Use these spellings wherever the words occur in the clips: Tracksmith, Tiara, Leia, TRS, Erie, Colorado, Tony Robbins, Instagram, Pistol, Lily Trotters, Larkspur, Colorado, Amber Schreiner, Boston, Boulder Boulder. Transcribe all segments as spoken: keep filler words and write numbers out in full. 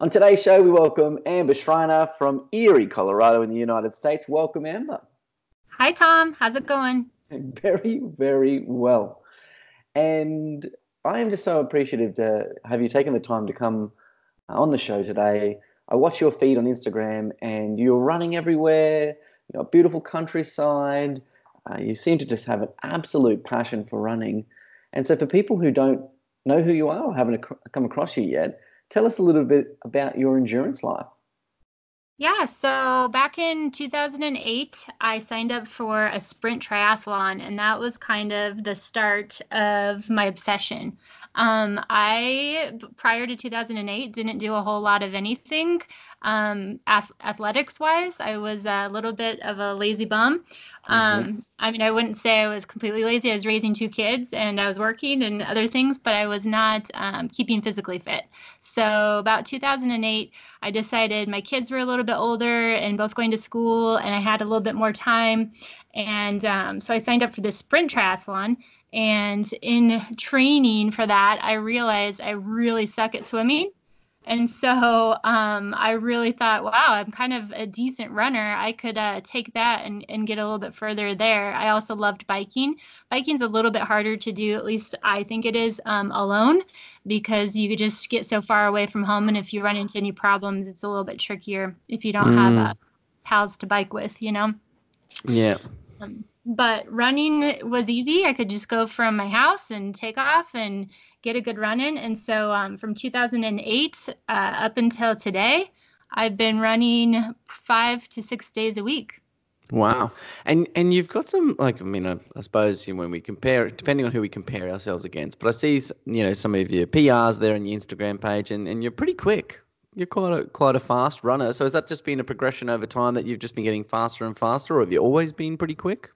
On today's show, we welcome Amber Schreiner from Erie, Colorado in the United States. Welcome, Amber. Hi, Tom. How's it going? Very, very well. And I am just so appreciative to have you taken the time to come on the show today. I watch your feed on Instagram and you're running everywhere, you know, beautiful countryside. Uh, you seem to just have an absolute passion for running. And so for people who don't know who you are or haven't come across you yet, tell us a little bit about your endurance life. Yeah, so back in two thousand eight, I signed up for a sprint triathlon, and that was kind of the start of my obsession. Um, I, prior to two thousand eight, didn't do a whole lot of anything um, ath- athletics-wise. I was a little bit of a lazy bum. Um, mm-hmm. I mean, I wouldn't say I was completely lazy. I was raising two kids, and I was working and other things, but I was not um, keeping physically fit. So about two thousand eight, I decided my kids were a little bit older and both going to school, and I had a little bit more time. And um, so I signed up for this sprint triathlon. And in training for that, I realized I really suck at swimming. And so um, I really thought, wow, I'm kind of a decent runner. I could uh, take that and, and get a little bit further there. I also loved biking. Biking's a little bit harder to do, at least I think it is, um, alone, because you could just get so far away from home. And if you run into any problems, it's a little bit trickier if you don't mm. have uh, pals to bike with, you know? Yeah. Um, But running was easy. I could just go from my house and take off and get a good run in. And so um, from two thousand eight uh, up until today, I've been running five to six days a week. Wow. And and you've got some, like, I mean, I, I suppose you know, when we compare, depending on who we compare ourselves against, but I see, you know, some of your P Rs there on your Instagram page, and, and you're pretty quick. You're quite a, quite a fast runner. So has that just been a progression over time that you've just been getting faster and faster, or have you always been pretty quick?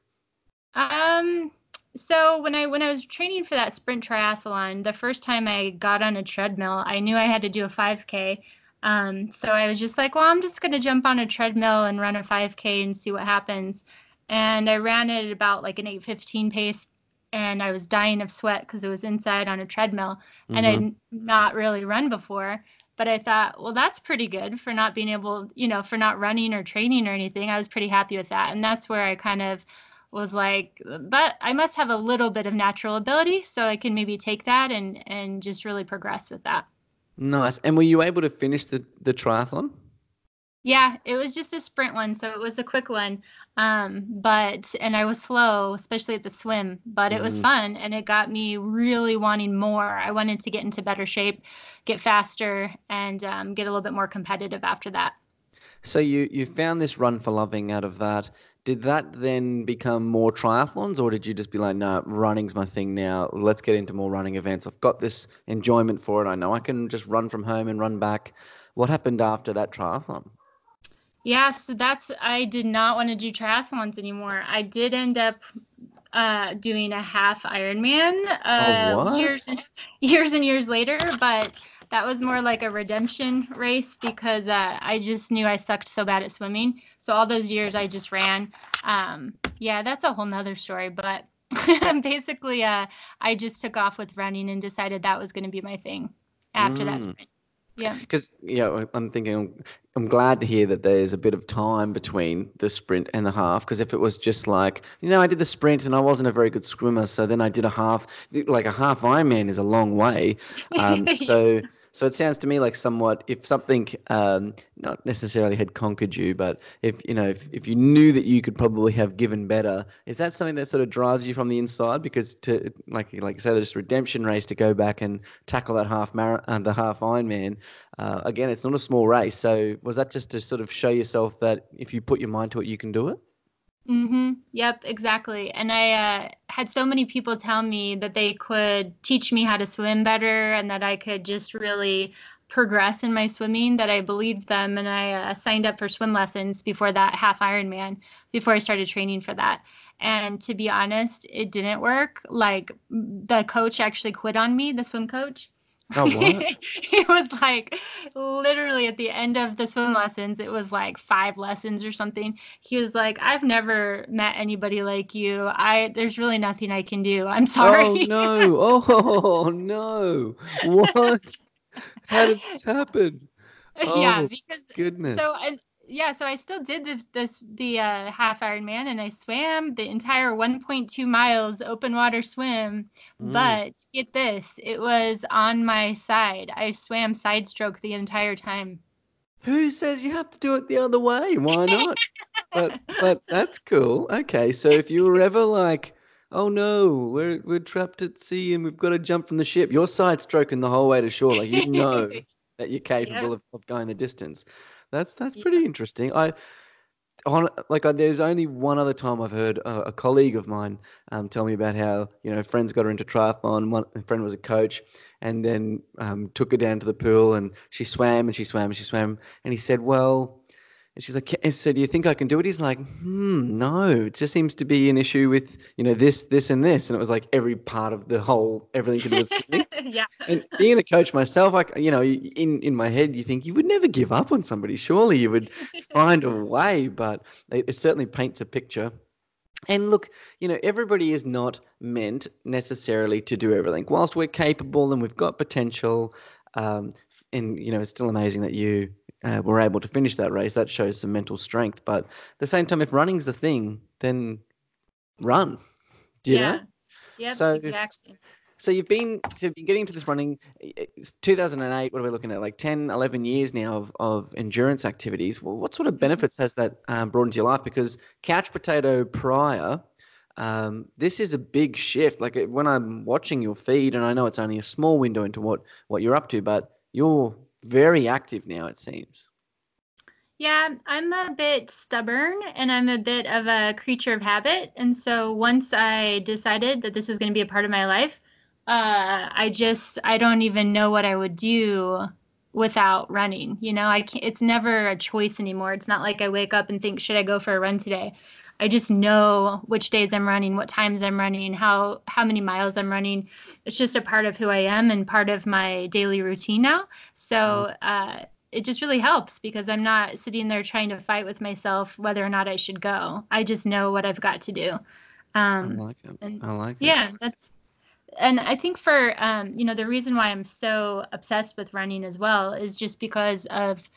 Um, so when I, when I was training for that sprint triathlon, the first time I got on a treadmill, I knew I had to do a five K. Um, so I was just like, well, I'm just going to jump on a treadmill and run a five K and see what happens. And I ran it at about like an eight fifteen pace, and I was dying of sweat because it was inside on a treadmill, mm-hmm. and I'd not really run before. But I thought, well, that's pretty good for not being able, you know, for not running or training or anything. I was pretty happy with that. And that's where I kind of was like, but I must have a little bit of natural ability, so I can maybe take that and, and just really progress with that. Nice. And were you able to finish the, the triathlon? Yeah, it was just a sprint one, so it was a quick one. Um, but and I was slow, especially at the swim, but it was fun, and it got me really wanting more. I wanted to get into better shape, get faster, and um, get a little bit more competitive after that. So you, you found this Run for Loving out of that. Did that then become more triathlons, or did you just be like, no, nah, running's my thing now. Let's get into more running events. I've got this enjoyment for it. I know I can just run from home and run back. What happened after that triathlon? Yeah, so that's, I did not want to do triathlons anymore. I did end up uh, doing a half Ironman uh, oh, years, and, years and years later, but that was more like a redemption race because uh, I just knew I sucked so bad at swimming. So all those years I just ran. Um, yeah, that's a whole nother story. But basically, uh, I just took off with running and decided that was going to be my thing after mm. that sprint. Yeah. Because, yeah, you know, I'm thinking I'm glad to hear that there's a bit of time between the sprint and the half, because if it was just like, you know, I did the sprint and I wasn't a very good swimmer, so then I did a half, like a half Ironman is a long way. Um, so... So it sounds to me like somewhat if something um, not necessarily had conquered you, but if, you know, if, if you knew that you could probably have given better, is that something that sort of drives you from the inside? Because to like like you say, this redemption race to go back and tackle that half marathon, uh, the half Ironman, uh, again, it's not a small race. So was that just to sort of show yourself that if you put your mind to it, you can do it? Mm-hmm. Yep, exactly. And I uh, had so many people tell me that they could teach me how to swim better and that I could just really progress in my swimming that I believed them. And I uh, signed up for swim lessons before that half Ironman, before I started training for that. And to be honest, it didn't work. Like the coach actually quit on me, the swim coach. Oh, what? It was like literally at the end of the swim lessons, it was like five lessons or something. He was like, I've never met anybody like you. I There's really nothing I can do. I'm sorry. Oh, no. Oh, no. What? How did this happen? Oh, yeah, because goodness. So and yeah, so I still did the, this the uh, half Ironman, and I swam the entire one point two miles open water swim. Mm. But get this, it was on my side. I swam side stroke the entire time. Who says you have to do it the other way? Why not? but but that's cool. Okay, so if you were ever like, oh no, we're we're trapped at sea and we've got to jump from the ship, you're side stroking the whole way to shore. Like, you know that you're capable yep. of, of going the distance. That's that's yeah. pretty interesting. I on like I, there's only one other time I've heard a, a colleague of mine um, tell me about how, you know, friends got her into triathlon. One friend was a coach, and then um, took her down to the pool, and she swam and she swam and she swam. And he said, well, and she's like, so do you think I can do it? He's like, hmm, no, it just seems to be an issue with, you know, this, this, and this. And it was like every part of the whole, everything to do with swimming. Yeah. And being a coach myself, I, you know, in, in my head, you think you would never give up on somebody. Surely you would find a way, but it, it certainly paints a picture. And look, you know, everybody is not meant necessarily to do everything. Whilst we're capable and we've got potential, um, and, you know, it's still amazing that you Uh, we're able to finish that race. That shows some mental strength. But at the same time, if running's the thing, then run. Do you yeah. know? Yeah, so, exactly. So you've been, so you've been getting into this running. It's two thousand eight, what are we looking at? Like ten, eleven years now of, of endurance activities. Well, what sort of benefits has that um, brought into your life? Because couch potato prior, um, this is a big shift. Like when I'm watching your feed, and I know it's only a small window into what, what you're up to, but you're very active now, it seems. Yeah, I'm a bit stubborn, and I'm a bit of a creature of habit. And so once I decided that this was going to be a part of my life, uh, I just, I don't even know what I would do without running. You know, I can't, it's never a choice anymore. It's not like I wake up and think, should I go for a run today? I just know which days I'm running, what times I'm running, how, how many miles I'm running. It's just a part of who I am and part of my daily routine now. So uh, it just really helps because I'm not sitting there trying to fight with myself whether or not I should go. I just know what I've got to do. Um, I like it. And, I like it. Yeah, that's, and I think for, um, you know, the reason why I'm so obsessed with running as well is just because of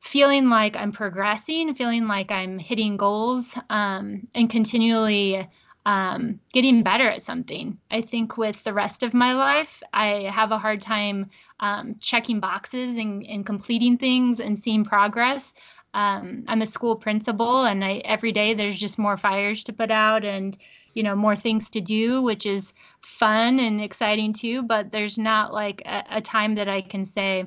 feeling like I'm progressing, feeling like I'm hitting goals, um, and continually um, getting better at something. I think with the rest of my life, I have a hard time um, checking boxes and, and completing things and seeing progress. Um, I'm a school principal, and I, every day there's just more fires to put out and, you know, more things to do, which is fun and exciting too. But there's not like a, a time that I can say,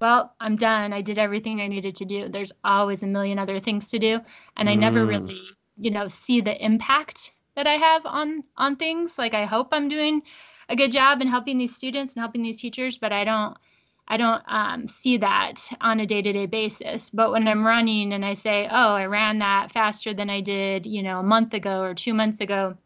well, I'm done. I did everything I needed to do. There's always a million other things to do. And I never mm. really, you know, see the impact that I have on, on things. Like, I hope I'm doing a good job in helping these students and helping these teachers, but I don't, I don't um, see that on a day-to-day basis. But when I'm running and I say, oh, I ran that faster than I did, you know, a month ago or two months ago,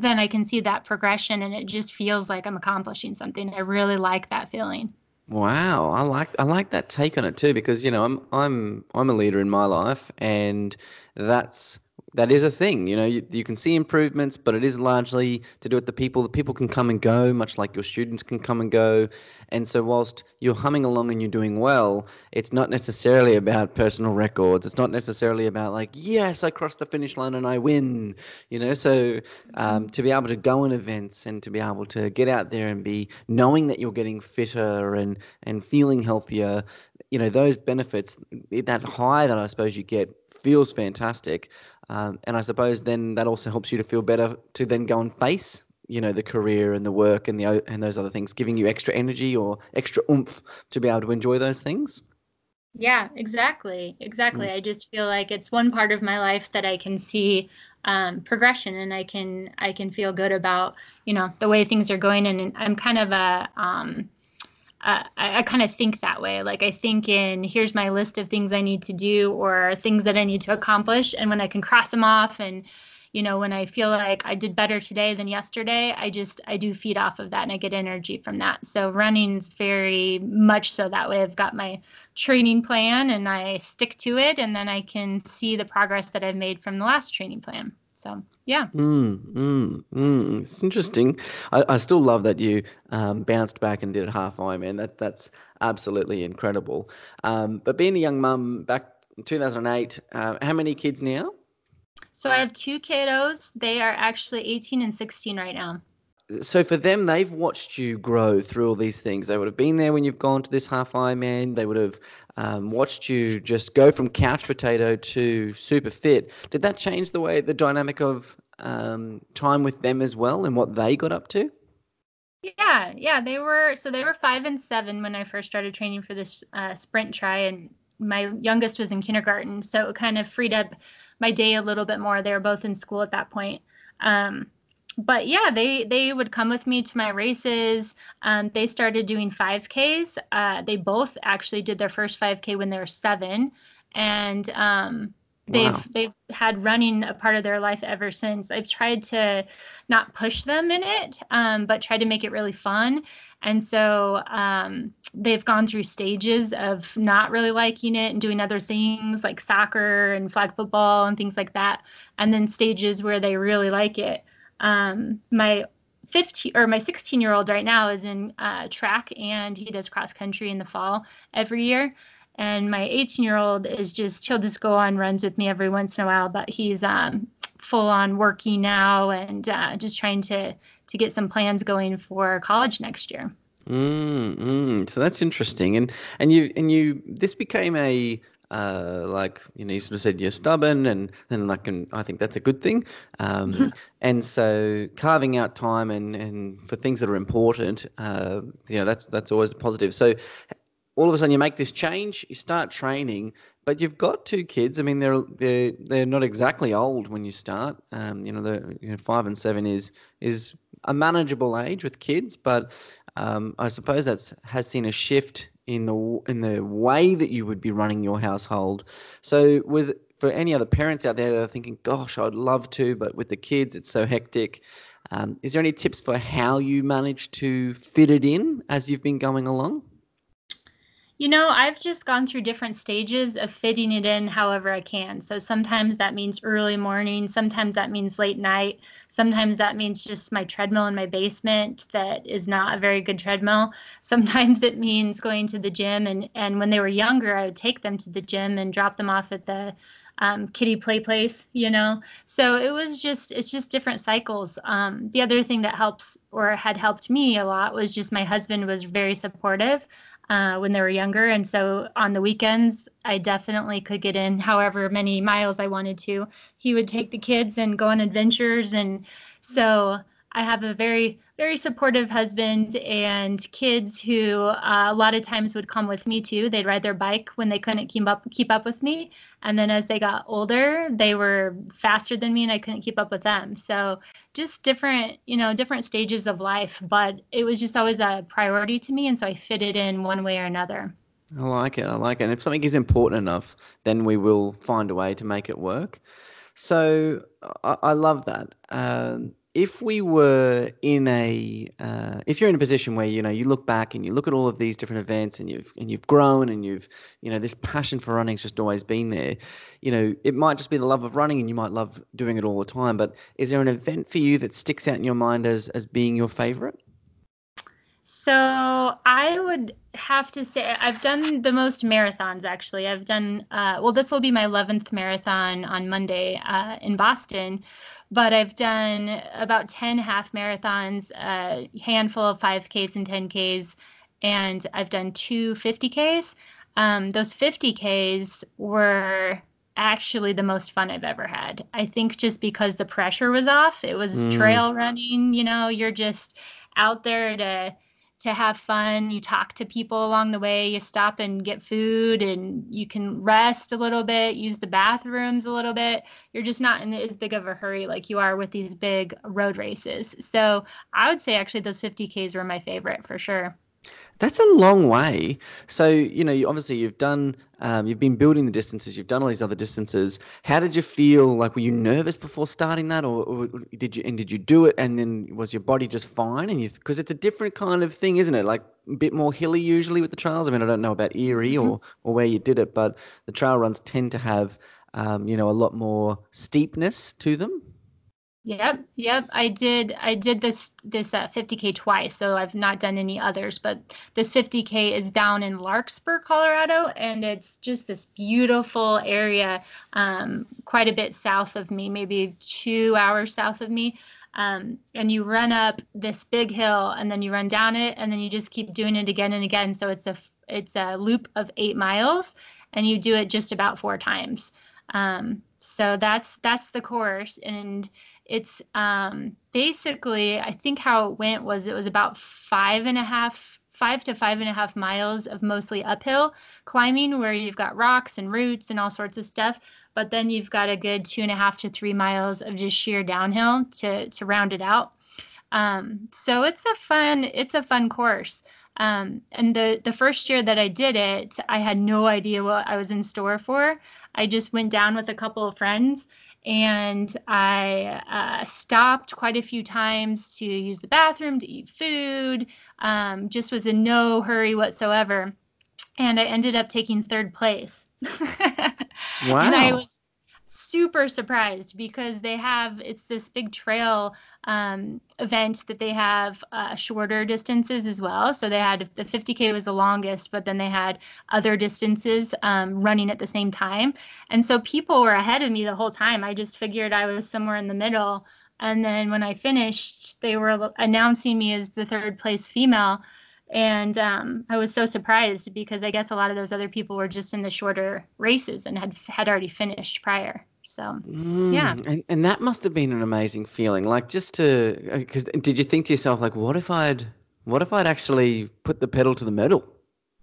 then I can see that progression, and it just feels like I'm accomplishing something. I really like that feeling. Wow, I like I like that take on it too, because, you know, I'm I'm I'm a leader in my life, and that's that is a thing. You know, you, you can see improvements, but it is largely to do with the people. The people can come and go, much like your students can come and go. And so whilst you're humming along and you're doing well, it's not necessarily about personal records. It's not necessarily about like, yes, I crossed the finish line and I win. You know, so um, to be able to go in events and to be able to get out there and be knowing that you're getting fitter and and feeling healthier, you know, those benefits, that high that I suppose you get feels fantastic. Um, and I suppose then that also helps you to feel better to then go and face, you know, the career and the work and the and those other things, giving you extra energy or extra oomph to be able to enjoy those things. Yeah, exactly. Exactly. Mm. I just feel like it's one part of my life that I can see um, progression, and I can I can feel good about, you know, the way things are going. And I'm kind of a um, Uh, I, I kind of think that way. Like, I think in, here's my list of things I need to do or things that I need to accomplish. And when I can cross them off, and, you know, when I feel like I did better today than yesterday, I just, I do feed off of that, and I get energy from that. So running's very much so that way. I've got my training plan, and I stick to it, and then I can see the progress that I've made from the last training plan. So, yeah. Mm, mm, mm. It's interesting. I, I still love that you um, bounced back and did a half Ironman. That, that's absolutely incredible. Um, but being a young mum back in two thousand eight, uh, how many kids now? So I have two kiddos. They are actually eighteen and sixteen right now. So for them, they've watched you grow through all these things. They would have been there when you've gone to this half Ironman. They would have um, watched you just go from couch potato to super fit. Did that change the way, the dynamic of um, time with them as well and what they got up to? Yeah, yeah. They were, so they were five and seven when I first started training for this uh, sprint try, and my youngest was in kindergarten. So it kind of freed up my day a little bit more. They were both in school at that point. Um, But yeah, they, they would come with me to my races. Um, they started doing five Ks. Uh, they both actually did their first five K when they were seven, and um, they've wow. they've had running a part of their life ever since. I've tried to not push them in it, um, but try to make it really fun. And so um, they've gone through stages of not really liking it and doing other things like soccer and flag football and things like that, and then stages where they really like it. Um, my fifteen or my sixteen year old right now is in uh, track, and he does cross country in the fall every year. And my eighteen year old is just, he'll just go on runs with me every once in a while, but he's um, full on working now and uh, just trying to, to get some plans going for college next year. Mm-hmm. So that's interesting. And, and you, and you, this became a, Uh, like, you know, you sort of said you're stubborn, and and like, and I think that's a good thing. Um, and so carving out time and, and for things that are important, uh, you know, that's that's always a positive. So all of a sudden you make this change, you start training, but you've got two kids. I mean, they're they're they're not exactly old when you start. Um, you know, the you know, five and seven is is a manageable age with kids, but um, I suppose that's has seen a shift in the in the way that you would be running your household. So with for any other parents out there that are thinking, gosh, I'd love to, but with the kids, it's so hectic. Um, is there any tips for how you manage to fit it in as you've been going along? You know, I've just gone through different stages of fitting it in however I can. So sometimes that means early morning. Sometimes that means late night. Sometimes that means just my treadmill in my basement that is not a very good treadmill. Sometimes it means going to the gym. And, and when they were younger, I would take them to the gym and drop them off at the um, kiddie play place, you know. So it was just, it's just different cycles. Um, the other thing that helps or had helped me a lot was just my husband was very supportive Uh, when they were younger. And so on the weekends, I definitely could get in however many miles I wanted to. He would take the kids and go on adventures. And so I have a very, very supportive husband, and kids who uh, a lot of times would come with me too. They'd ride their bike when they couldn't keep up, keep up with me. And then as they got older, they were faster than me and I couldn't keep up with them. So just different, you know, different stages of life, but it was just always a priority to me. And so I fit it in one way or another. I like it. I like it. And if something is important enough, then we will find a way to make it work. So I, I love that. Um, If we were in a, uh, if you're in a position where, you know, you look back and you look at all of these different events and you've, and you've grown and you've, you know, this passion for running's just always been there, you know, it might just be the love of running and you might love doing it all the time, but is there an event for you that sticks out in your mind as, as being your favorite? So I would have to say I've done the most marathons, actually. I've done, uh, well, this will be my eleventh marathon on Monday uh, in Boston, but I've done about ten half marathons, a handful of five Ks and ten Ks, and I've done two fifty Ks. Um, those fifty Ks were actually the most fun I've ever had. I think just because the pressure was off, it was mm. trail running, you know, you're just out there to... to have fun. You talk to people along the way, you stop and get food, and you can rest a little bit, use the bathrooms a little bit. You're just not in as big of a hurry like you are with these big road races. So I would say actually those fifty Ks were my favorite for sure. That's a long way. So, you know, you, obviously you've done, um, you've been building the distances, you've done all these other distances. How did you feel? Like, were you nervous before starting that, or, or did you, and did you do it? And then was your body just fine? And you, because it's a different kind of thing, isn't it? Like a bit more hilly usually with the trails. I mean, I don't know about Erie mm-hmm. or, or where you did it, but the trail runs tend to have, um, you know, a lot more steepness to them. Yep, yep. I did. I did this this uh, fifty K twice, so I've not done any others. But this fifty K is down in Larkspur, Colorado, and it's just this beautiful area, um, quite a bit south of me, maybe two hours south of me. Um, and you run up this big hill, and then you run down it, and then you just keep doing it again and again. So it's a it's a loop of eight miles, and you do it just about four times. Um, so that's that's the course. And it's um, basically, I think how it went was it was about five and a half, five to five and a half miles of mostly uphill climbing where you've got rocks and roots and all sorts of stuff. But then you've got a good two and a half to three miles of just sheer downhill to to round it out. Um, so it's a fun, it's a fun course. Um, and the, the first year that I did it, I had no idea what I was in store for. I just went down with a couple of friends. And I uh, stopped quite a few times to use the bathroom, to eat food, um, just was in no hurry whatsoever. And I ended up taking third place. Wow. And I was super surprised because they have, it's this big trail um, event that they have uh, shorter distances as well. So they had, the fifty K was the longest, but then they had other distances um, running at the same time. And so people were ahead of me the whole time. I just figured I was somewhere in the middle. And then when I finished, they were announcing me as the third place female. And um, I was so surprised because I guess a lot of those other people were just in the shorter races and had had already finished prior. So, mm, yeah. And, and that must have been an amazing feeling. Like just to, because did you think to yourself, like, what if I'd, what if I'd actually put the pedal to the metal?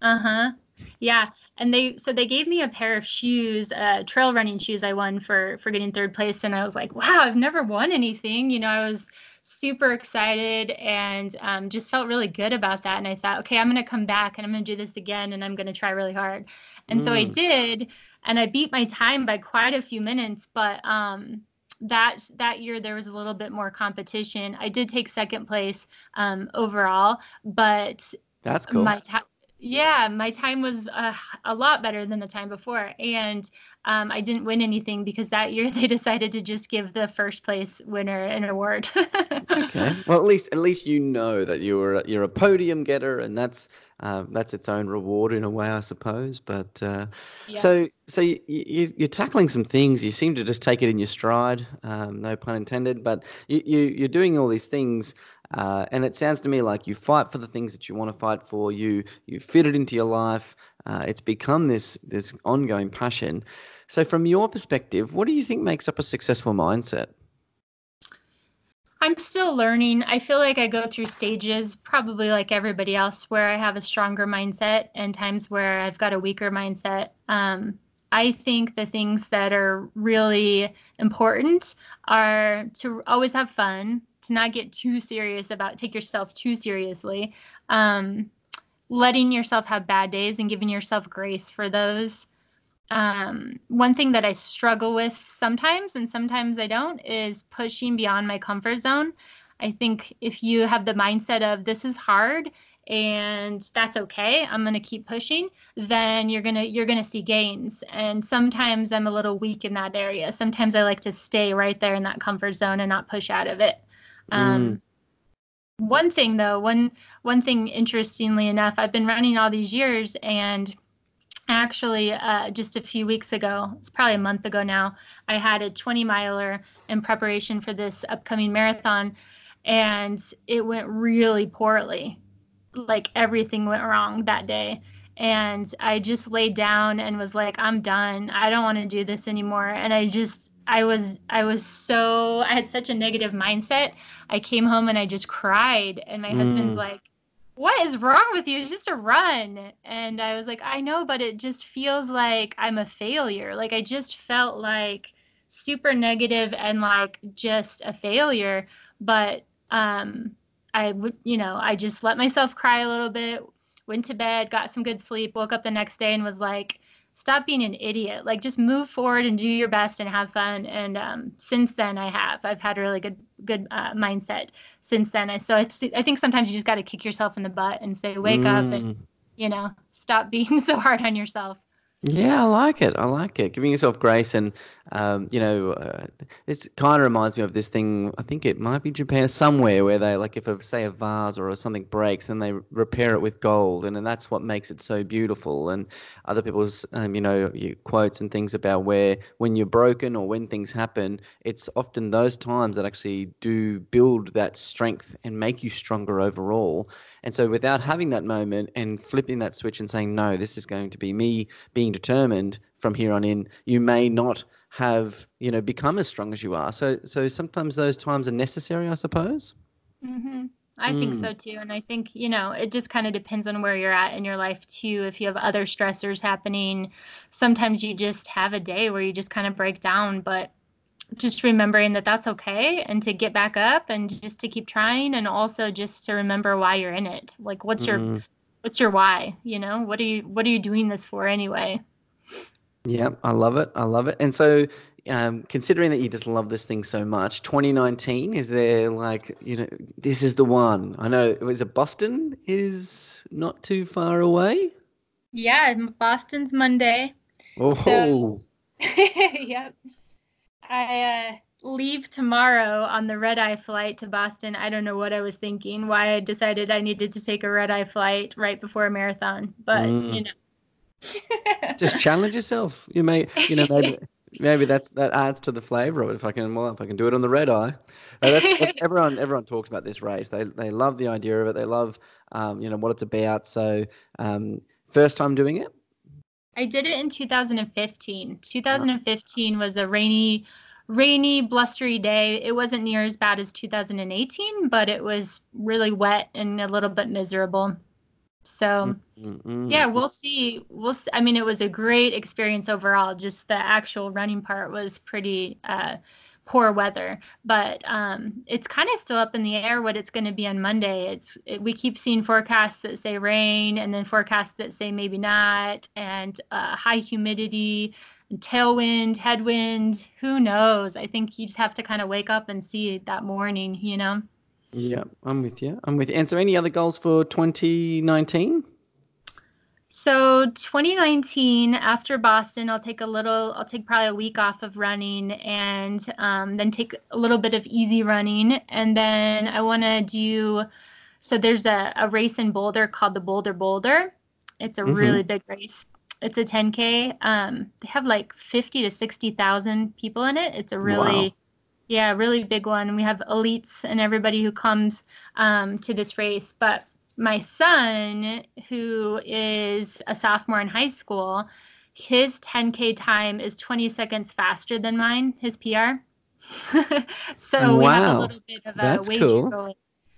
Uh-huh. Yeah. And they, so they gave me a pair of shoes, uh, trail running shoes I won for, for getting third place. And I was like, wow, I've never won anything. You know, I was super excited and um, just felt really good about that. And I thought, okay, I'm going to come back and I'm going to do this again and I'm going to try really hard. And mm. so I did, and I beat my time by quite a few minutes. But um, that that year there was a little bit more competition. I did take second place um, overall, but that's cool. My ta- yeah, my time was uh, a lot better than the time before. And um, I didn't win anything because that year they decided to just give the first place winner an award. Okay. Well, at least at least you know that you're you're a podium getter, and that's uh, that's its own reward in a way, I suppose. But uh, yeah. so so you, you, you're tackling some things. You seem to just take it in your stride. Um, no pun intended. But you, you you're doing all these things. Uh, and it sounds to me like you fight for the things that you want to fight for. You you fit it into your life. Uh, it's become this this ongoing passion. So from your perspective, what do you think makes up a successful mindset? I'm still learning. I feel like I go through stages, probably like everybody else, where I have a stronger mindset and times where I've got a weaker mindset. Um, I think the things that are really important are to always have fun, to not get too serious about, take yourself too seriously, um, letting yourself have bad days and giving yourself grace for those. Um, one thing that I struggle with sometimes, and sometimes I don't, is pushing beyond my comfort zone. I think if you have the mindset of this is hard and that's okay, I'm going to keep pushing, then you're going to, you're going to see gains. And sometimes I'm a little weak in that area. Sometimes I like to stay right there in that comfort zone and not push out of it. Um, mm. one thing though, one, one thing, interestingly enough, I've been running all these years, and actually, uh, just a few weeks ago, it's probably a month ago now, I had a twenty miler in preparation for this upcoming marathon, and it went really poorly. Like everything went wrong that day. And I just laid down and was like, I'm done. I don't want to do this anymore. And I just, I was, I was so, I had such a negative mindset. I came home and I just cried. And my mm. husband's like, what is wrong with you? It's just a run. And I was like, I know, but it just feels like I'm a failure. Like I just felt like super negative and like just a failure. But, um, I would, you know, I just let myself cry a little bit, went to bed, got some good sleep, woke up the next day and was like, stop being an idiot. Like, just move forward and do your best and have fun. And um, since then, I have. I've had a really good good uh, mindset since then. I, so I, th- I think sometimes you just got to kick yourself in the butt and say, wake mm. up and, you know, stop being so hard on yourself. Yeah, I like it. I like it. Giving yourself grace, and um, you know, uh, this kind of reminds me of this thing. I think it might be Japan somewhere where they like, if a, say a vase or something breaks, and they repair it with gold, and, and that's what makes it so beautiful. And other people's, um, you know, quotes and things about where when you're broken or when things happen, it's often those times that actually do build that strength and make you stronger overall. And so, without having that moment and flipping that switch and saying, no, this is going to be me being determined from here on in, you may not have, you know, become as strong as you are. So, so sometimes those times are necessary, I suppose. Mm-hmm. I mm. think so too. And I think, you know, it just kind of depends on where you're at in your life too. If you have other stressors happening, sometimes you just have a day where you just kind of break down, but just remembering that that's okay, and to get back up and just to keep trying. And also just to remember why you're in it. Like, what's mm. your, what's your why? You know, what are you, what are you doing this for anyway? Yeah, I love it. I love it. And so, um, considering that you just love this thing so much, twenty nineteen, is there like, you know, this is the one? I know it was a Boston is not too far away. Yeah. Boston's Monday. Oh, so, yep. I, uh, leave tomorrow on the red-eye flight to Boston. I don't know what I was thinking, why I decided I needed to take a red-eye flight right before a marathon, but mm. you know, just challenge yourself. You may, you know, maybe, maybe that's, that adds to the flavor of it. If I can, well, if I can do it on the red-eye. everyone, everyone talks about this race. They, they love the idea of it. They love, um, you know, what it's about. So, um, first time doing it. I did it in two thousand fifteen. two thousand fifteen was a rainy, rainy, blustery day. It wasn't near as bad as two thousand eighteen, but it was really wet and a little bit miserable. So mm-hmm. yeah, we'll see. We'll see. I mean, it was a great experience overall. Just the actual running part was pretty uh, poor weather, but um, it's kind of still up in the air what it's going to be on Monday. It's it, we keep seeing forecasts that say rain, and then forecasts that say maybe not, and uh, high humidity, tailwind, headwind, who knows? I think you just have to kind of wake up and see it that morning, you know? Yeah, I'm with you. I'm with you. And so any other goals for twenty nineteen? So twenty nineteen, after Boston, I'll take a little, I'll take probably a week off of running, and um, then take a little bit of easy running. And then I want to do, so there's a, a race in Boulder called the Boulder Boulder. It's a mm-hmm. really big race. It's a ten K. Um, they have like fifty to sixty thousand people in it. It's a really, wow. yeah, really big one. We have elites and everybody who comes um, to this race. But my son, who is a sophomore in high school, his ten K time is twenty seconds faster than mine, his P R. So wow. we have a little bit of a wager cool. going.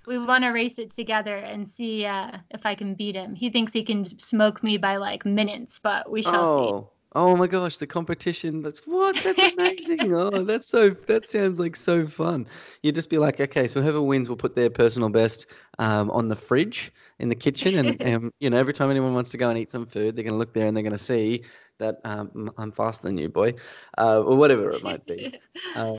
We want to race it together and see uh, if I can beat him. He thinks he can smoke me by like minutes, but we shall oh. see. Oh my gosh, the competition. That's what? That's amazing. oh, that's so, that sounds like so fun. You'd just be like, okay, so whoever wins will put their personal best um, on the fridge in the kitchen. And, and, you know, every time anyone wants to go and eat some food, they're going to look there and they're going to see that um, I'm faster than you, boy, uh, or whatever it might be. Uh,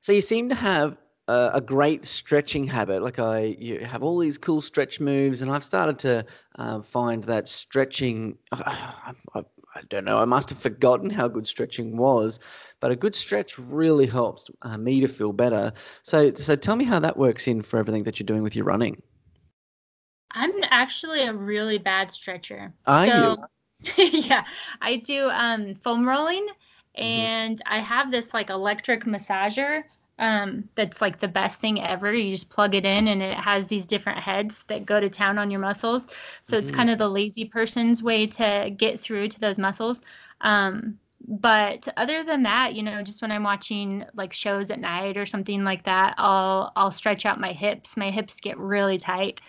so you seem to have a great stretching habit. Like I you have all these cool stretch moves, and I've started to uh, find that stretching, uh, I, I don't know, I must have forgotten how good stretching was, but a good stretch really helps uh, me to feel better. So, so tell me how that works in for everything that you're doing with your running. I'm actually a really bad stretcher. Are so, you? yeah, I do um, foam rolling, and mm-hmm. I have this like electric massager Um, that's like the best thing ever. You just plug it in, and it has these different heads that go to town on your muscles. So mm-hmm. it's kind of the lazy person's way to get through to those muscles. Um, but other than that, you know, just when I'm watching like shows at night or something like that, I'll I'll stretch out my hips. My hips get really tight,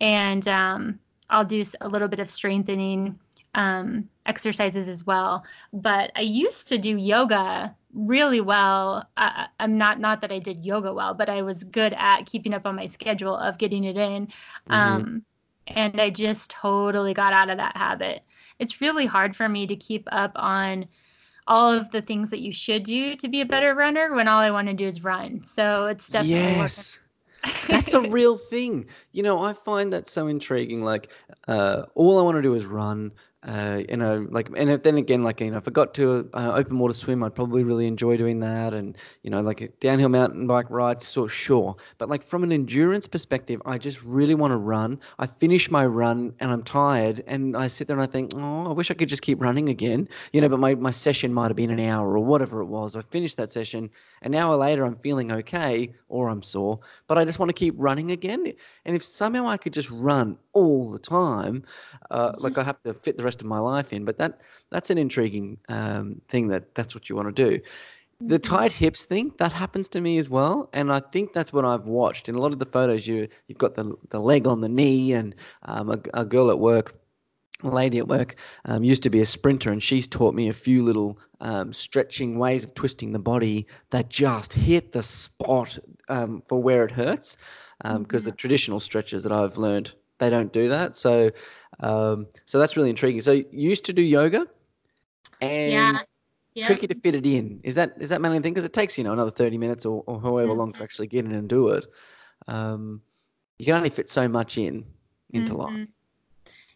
and um, I'll do a little bit of strengthening um, exercises as well. But I used to do yoga really well. I, I'm not, not that I did yoga well, but I was good at keeping up on my schedule of getting it in. Mm-hmm. Um, and I just totally got out of that habit. It's really hard for me to keep up on all of the things that you should do to be a better runner when all I want to do is run. So it's definitely yes. working. That's a real thing. You know, I find that so intriguing. Like, uh, all I want to do is run. uh, you know, like, and then again, like, you know, if I got to an uh, open water swim, I'd probably really enjoy doing that. And, you know, like a downhill mountain bike ride, so sure. But like from an endurance perspective, I just really want to run. I finish my run and I'm tired and I sit there and I think, oh, I wish I could just keep running again, you know, but my, my session might've been an hour or whatever it was. I finished that session an hour later, I'm feeling okay, or I'm sore, but I just want to keep running again. And if somehow I could just run all the time, uh, like I have to fit the rest of my life in, but that that's an intriguing um, thing that that's what you want to do. The tight hips thing, that happens to me as well, and I think that's what I've watched. In a lot of the photos, you, you've got the, the leg on the knee, and um, a, a girl at work, a lady at work um, used to be a sprinter, and she's taught me a few little um, stretching ways of twisting the body that just hit the spot um, for where it hurts, because um, yeah. the traditional stretches that I've learned, they don't do that. So um, so that's really intriguing. So you used to do yoga, and yeah. Yeah. tricky to fit it in. Is that is that mainly the thing? Because it takes, you know, another thirty minutes or, or however mm-hmm. long to actually get in and do it. Um, you can only fit so much in into mm-hmm. life.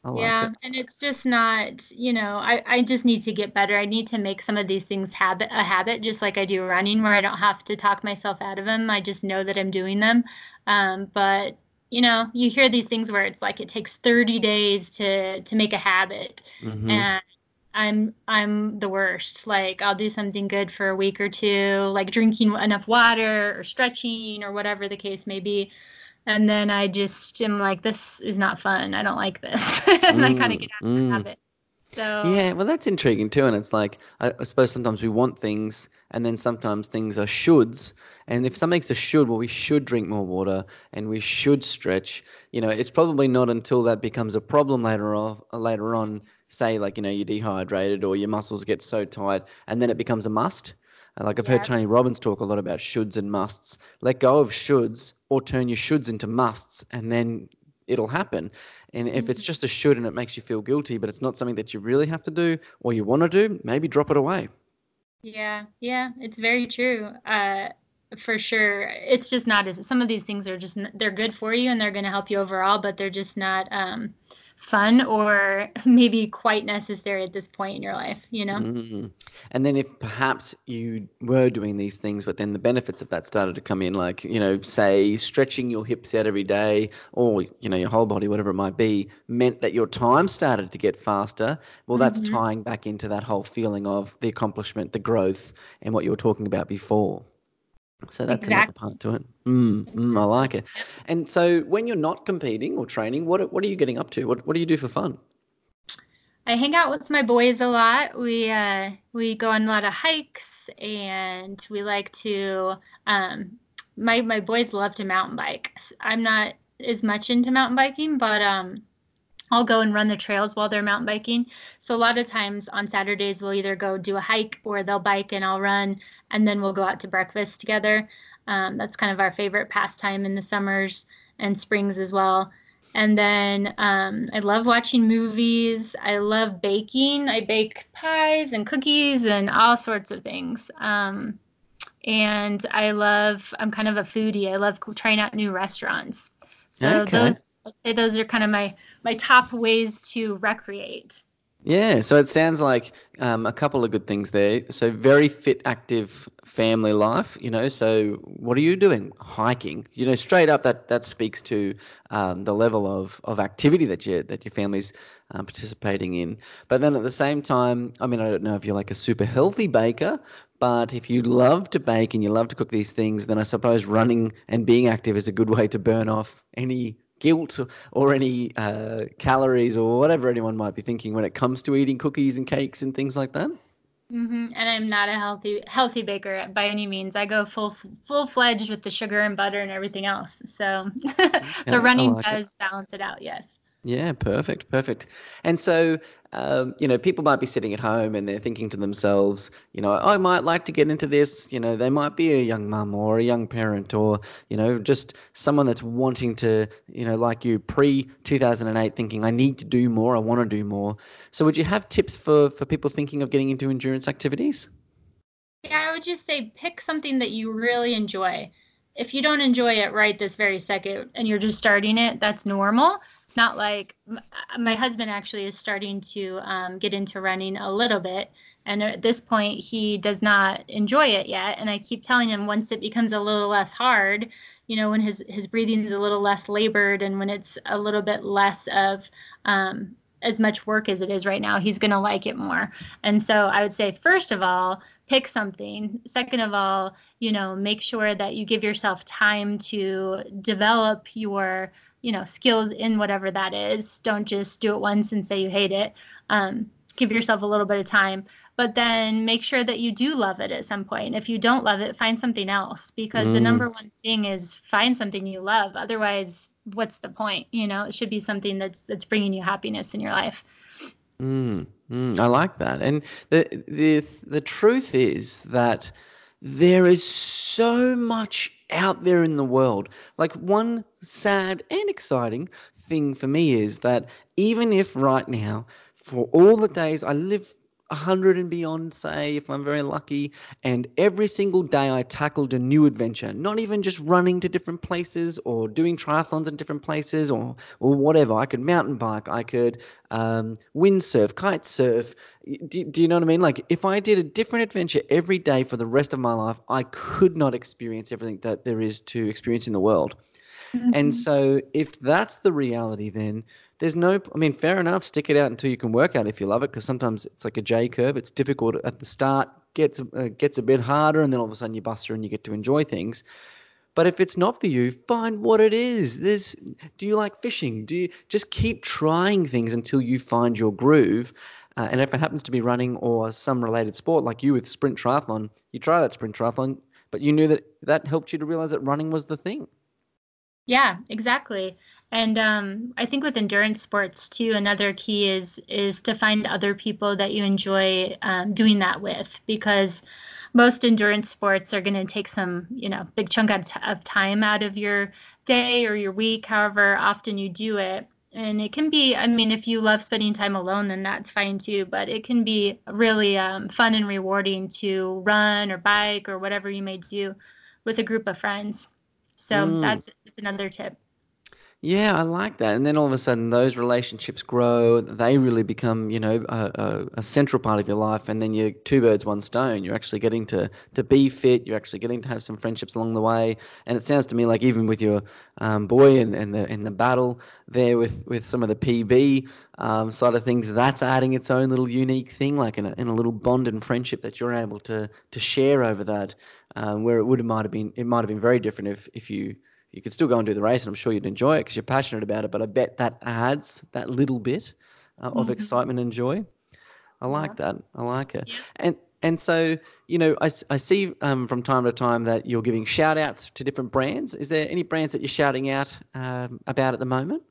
Like yeah, it. And it's just not, you know, I, I just need to get better. I need to make some of these things habit a habit, just like I do running, where I don't have to talk myself out of them. I just know that I'm doing them. Um, but, you know, you hear these things where it's like it takes thirty days to, to make a habit. Mm-hmm. And I'm I'm the worst. Like, I'll do something good for a week or two, like drinking enough water or stretching or whatever the case may be. And then I just am like, this is not fun. I don't like this. And mm, I kind of get out mm. of it. So yeah, well, that's intriguing too. And it's like, I, I suppose sometimes we want things, and then sometimes things are shoulds. And if something's a should, well, we should drink more water and we should stretch. You know, it's probably not until that becomes a problem later on, later on, say like, you know, you're dehydrated or your muscles get so tight, and then it becomes a must. Like I've yep. heard Tony Robbins talk a lot about shoulds and musts. Let go of shoulds or turn your shoulds into musts, and then it'll happen. And if it's just a should and it makes you feel guilty, but it's not something that you really have to do or you want to do, maybe drop it away. Yeah, yeah, it's very true. Uh, for sure. It's just not as some of these things are just, they're good for you and they're going to help you overall, but they're just not um, fun or maybe quite necessary at this point in your life, you know? Mm-hmm. And then if perhaps you were doing these things, but then the benefits of that started to come in, like, you know, say stretching your hips out every day or, you know, your whole body, whatever it might be, meant that your time started to get faster. Well, that's mm-hmm. tying back into that whole feeling of the accomplishment, the growth, and what you were talking about before. So that's exactly. another part to it. Mm, mm, I like it. And so when you're not competing or training, what what are you getting up to? What what do you do for fun? I hang out with my boys a lot. We uh, we go on a lot of hikes, and we like to um, – my, my boys love to mountain bike. I'm not as much into mountain biking, but um, I'll go and run the trails while they're mountain biking. So a lot of times on Saturdays, we'll either go do a hike or they'll bike and I'll run, and then we'll go out to breakfast together. Um, that's kind of our favorite pastime in the summers and springs as well. And then um, I love watching movies. I love baking. I bake pies and cookies and all sorts of things. Um, and I love, I'm kind of a foodie. I love trying out new restaurants. So okay. those, I'd say those are kind of my, my top ways to recreate. Yeah, so it sounds like um, a couple of good things there. So very fit, active family life, you know. So what are you doing? Hiking, you know, straight up that that speaks to um, the level of, of activity that you that your family's um, participating in. But then at the same time, I mean, I don't know if you're like a super healthy baker, but if you love to bake and you love to cook these things, then I suppose running and being active is a good way to burn off any guilt or any uh, calories or whatever anyone might be thinking when it comes to eating cookies and cakes and things like that. Mm-hmm. And I'm not a healthy healthy baker by any means. I go full full fledged with the sugar and butter and everything else. So okay. the running like does it. balance it out. Yes. Yeah, perfect, perfect. And so, um, you know, people might be sitting at home and they're thinking to themselves, you know, I might like to get into this. You know, they might be a young mum or a young parent or, you know, just someone that's wanting to, you know, like you pre two thousand eight thinking I need to do more, I want to do more. So would you have tips for, for people thinking of getting into endurance activities? Yeah, I would just say pick something that you really enjoy. If you don't enjoy it right this very second and you're just starting it, that's normal. It's not like my husband actually is starting to um, get into running a little bit. And at this point, he does not enjoy it yet. And I keep telling him once it becomes a little less hard, you know, when his, his breathing is a little less labored and when it's a little bit less of um, as much work as it is right now, he's going to like it more. And so I would say, first of all, pick something. Second of all, you know, make sure that you give yourself time to develop your, you know, skills in whatever that is. Don't just do it once and say you hate it. Um, give yourself a little bit of time. But then make sure that you do love it at some point. If you don't love it, find something else, because mm. the number one thing is find something you love. Otherwise, what's the point? You know, it should be something that's that's bringing you happiness in your life. Mm, mm, I like that. And the the the truth is that there is so much out there in the world. Like, one sad and exciting thing for me is that even if right now, for all the days I live one hundred and beyond, say, if I'm very lucky, and every single day I tackled a new adventure, not even just running to different places or doing triathlons in different places or or whatever. I could mountain bike, I could um, windsurf, kite surf. Do, do you know what I mean? Like, if I did a different adventure every day for the rest of my life, I could not experience everything that there is to experience in the world. Mm-hmm. And so if that's the reality, then there's no, I mean, fair enough, stick it out until you can work out if you love it, because sometimes it's like a J curve. It's difficult at the start, gets, uh, gets a bit harder, and then all of a sudden you bust through and you get to enjoy things. But if it's not for you, find what it is. There's, do you like fishing? Do you just keep trying things until you find your groove? Uh, and if it happens to be running or some related sport, like you with sprint triathlon, you try that sprint triathlon, but you knew that that helped you to realize that running was the thing. Yeah, exactly. And um, I think with endurance sports, too, another key is is to find other people that you enjoy um, doing that with, because most endurance sports are going to take some, you know, big chunk of, t- of time out of your day or your week, however often you do it. And it can be, I mean, if you love spending time alone, then that's fine, too. But it can be really um, fun and rewarding to run or bike or whatever you may do with a group of friends. So mm. that's, that's another tip. Yeah, I like that. And then all of a sudden those relationships grow. They really become, you know, a, a, a central part of your life. And then you're two birds, one stone. You're actually getting to, to be fit. You're actually getting to have some friendships along the way. And it sounds to me like even with your um, boy and, and the and the battle there with, with some of the P B um, side of things, that's adding its own little unique thing, like in a, in a little bond and friendship that you're able to to share over that, um, where it would have might have been it might have been very different if if you. You could still go and do the race, and I'm sure you'd enjoy it because you're passionate about it. But I bet that adds that little bit uh, of mm-hmm. excitement and joy. I like yeah. that. I like it. Yeah. And and so, you know, I, I see um, from time to time that you're giving shout outs to different brands. Is there any brands that you're shouting out um, about at the moment?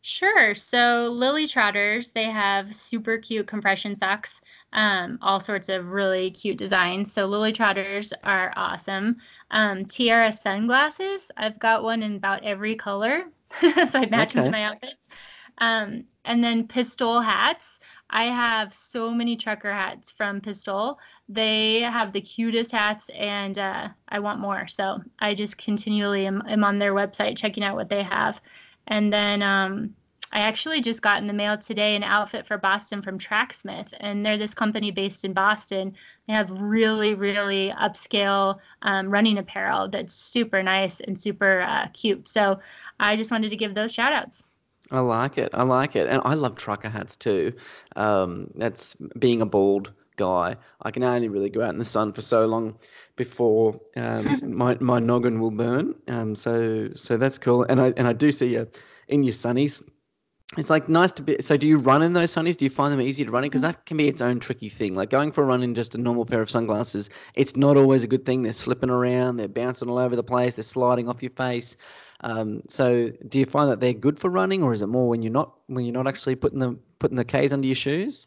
Sure. So Lily Trotters, they have super cute compression socks, um, all sorts of really cute designs. So Lily Trotters are awesome. Um, Tiara sunglasses, I've got one in about every color, so I match them okay. to my outfits. Um, and then Pistol hats. I have so many trucker hats from Pistol. They have the cutest hats, and uh, I want more. So I just continually am, am on their website checking out what they have. And then um, I actually just got in the mail today an outfit for Boston from Tracksmith, and they're this company based in Boston. They have really, really upscale um, running apparel that's super nice and super uh, cute. So I just wanted to give those shout outs. I like it. I like it. And I love trucker hats too. Um, that's being a bald guy. I can only really go out in the sun for so long before um, my my noggin will burn. Um, so so that's cool. And I and I do see you in your sunnies. It's like nice to be. So do you run in those sunnies? Do you find them easy to run in? Because that can be its own tricky thing. Like going for a run in just a normal pair of sunglasses, it's not always a good thing. They're slipping around. They're bouncing all over the place. They're sliding off your face. Um, so do you find that they're good for running, or is it more when you're not when you're not actually putting the putting the K's under your shoes?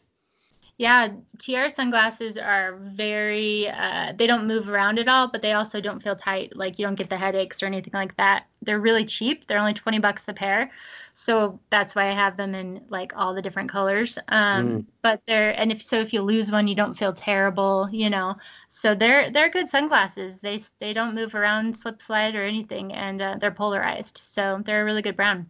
Yeah, T R S sunglasses are very, uh, they don't move around at all, but they also don't feel tight. Like you don't get the headaches or anything like that. They're really cheap. They're only twenty bucks a pair. So that's why I have them in like all the different colors. Um, mm. But they're, and if, so if you lose one, you don't feel terrible, you know. So they're, they're good sunglasses. They, they don't move around, slip, slide or anything. And uh, they're polarized. So they're a really good brand.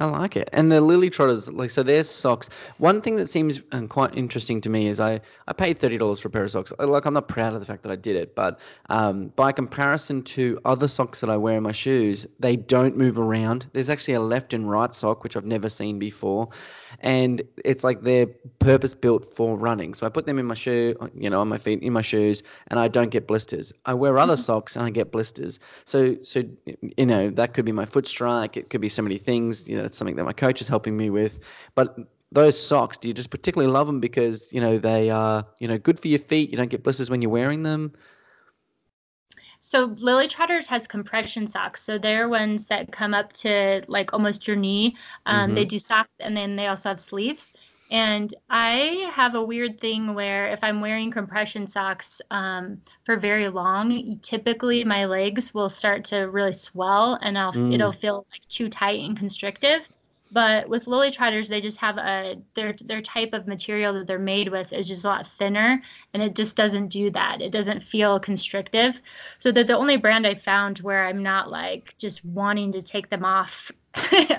I like it. And the Lily Trotters, like, so their socks. One thing that seems um, quite interesting to me is I, I paid thirty dollars for a pair of socks. Like, I'm not proud of the fact that I did it, but um, by comparison to other socks that I wear in my shoes, they don't move around. There's actually a left and right sock, which I've never seen before. And it's like they're purpose-built for running. So I put them in my shoe, you know, on my feet, in my shoes, and I don't get blisters. I wear other mm-hmm. socks and I get blisters. So, so you know, that could be my foot strike. It could be so many things, you know. That's something that my coach is helping me with. But those socks, do you just particularly love them because, you know, they are, you know, good for your feet? You don't get blisters when you're wearing them? So Lily Trotters has compression socks. So they're ones that come up to like almost your knee. Um, mm-hmm. They do socks, and then they also have sleeves. And I have a weird thing where if I'm wearing compression socks um, for very long, typically my legs will start to really swell, and I'll, mm. it'll feel like too tight and constrictive. But with Lily Trotters, they just have a their their type of material that they're made with is just a lot thinner, and it just doesn't do that. It doesn't feel constrictive. So they're the only brand I found where I'm not like just wanting to take them off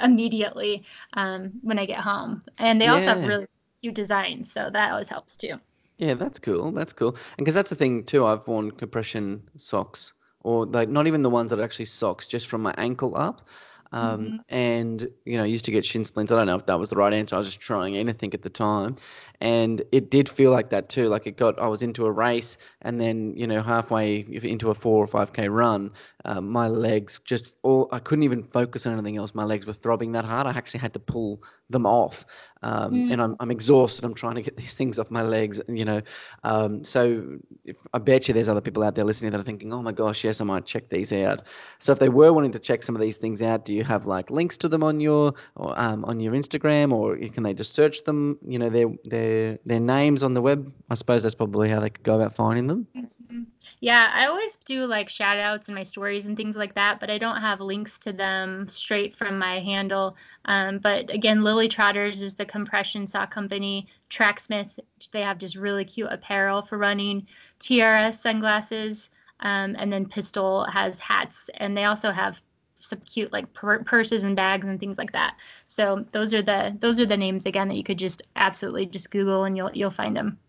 immediately um, when I get home. And they yeah. also have really cute designs, so that always helps too. Yeah, that's cool. That's cool. And because that's the thing too, I've worn compression socks, or like not even the ones that are actually socks, just from my ankle up. Um, mm-hmm. And, you know, I used to get shin splints. I don't know if that was the right answer. I was just trying anything at the time. And it did feel like that too. Like it got, I was into a race, and then, you know, halfway into a four or five K run, uh, my legs just, all, I couldn't even focus on anything else. My legs were throbbing that hard. I actually had to pull them off. Um, mm. And I'm, I'm exhausted. I'm trying to get these things off my legs, you know. Um, so if, I bet you there's other people out there listening that are thinking, oh my gosh, yes, I might check these out. So if they were wanting to check some of these things out, do you have like links to them on your or, um, on your Instagram, or can they just search them, you know, their, their, their names on the web? I suppose that's probably how they could go about finding them. Mm-hmm. Yeah, I always do like shout outs in my stories and things like that, but I don't have links to them straight from my handle. Um, but again, Lily Trotters is the compression sock company. Tracksmith, they have just really cute apparel for running. T R S sunglasses, um, and then Pistol has hats, and they also have some cute like pur- purses and bags and things like that. So those are the those are the names again that you could just absolutely just Google and you'll you'll find them.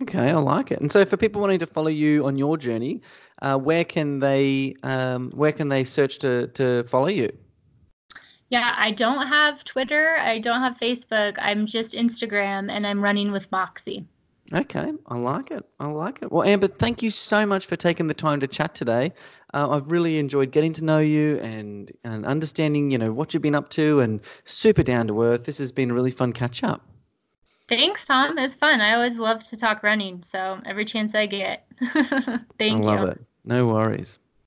Okay, I like it. And so for people wanting to follow you on your journey, uh, where can they um, where can they search to to follow you? Yeah, I don't have Twitter. I don't have Facebook. I'm just Instagram, and I'm running with Moxie. Okay, I like it. I like it. Well, Amber, thank you so much for taking the time to chat today. Uh, I've really enjoyed getting to know you and, and understanding, you know, what you've been up to, and super down to earth. This has been a really fun catch up. Thanks, Tom. It's fun. I always love to talk running, so every chance I get. Thank you. I love it. No worries.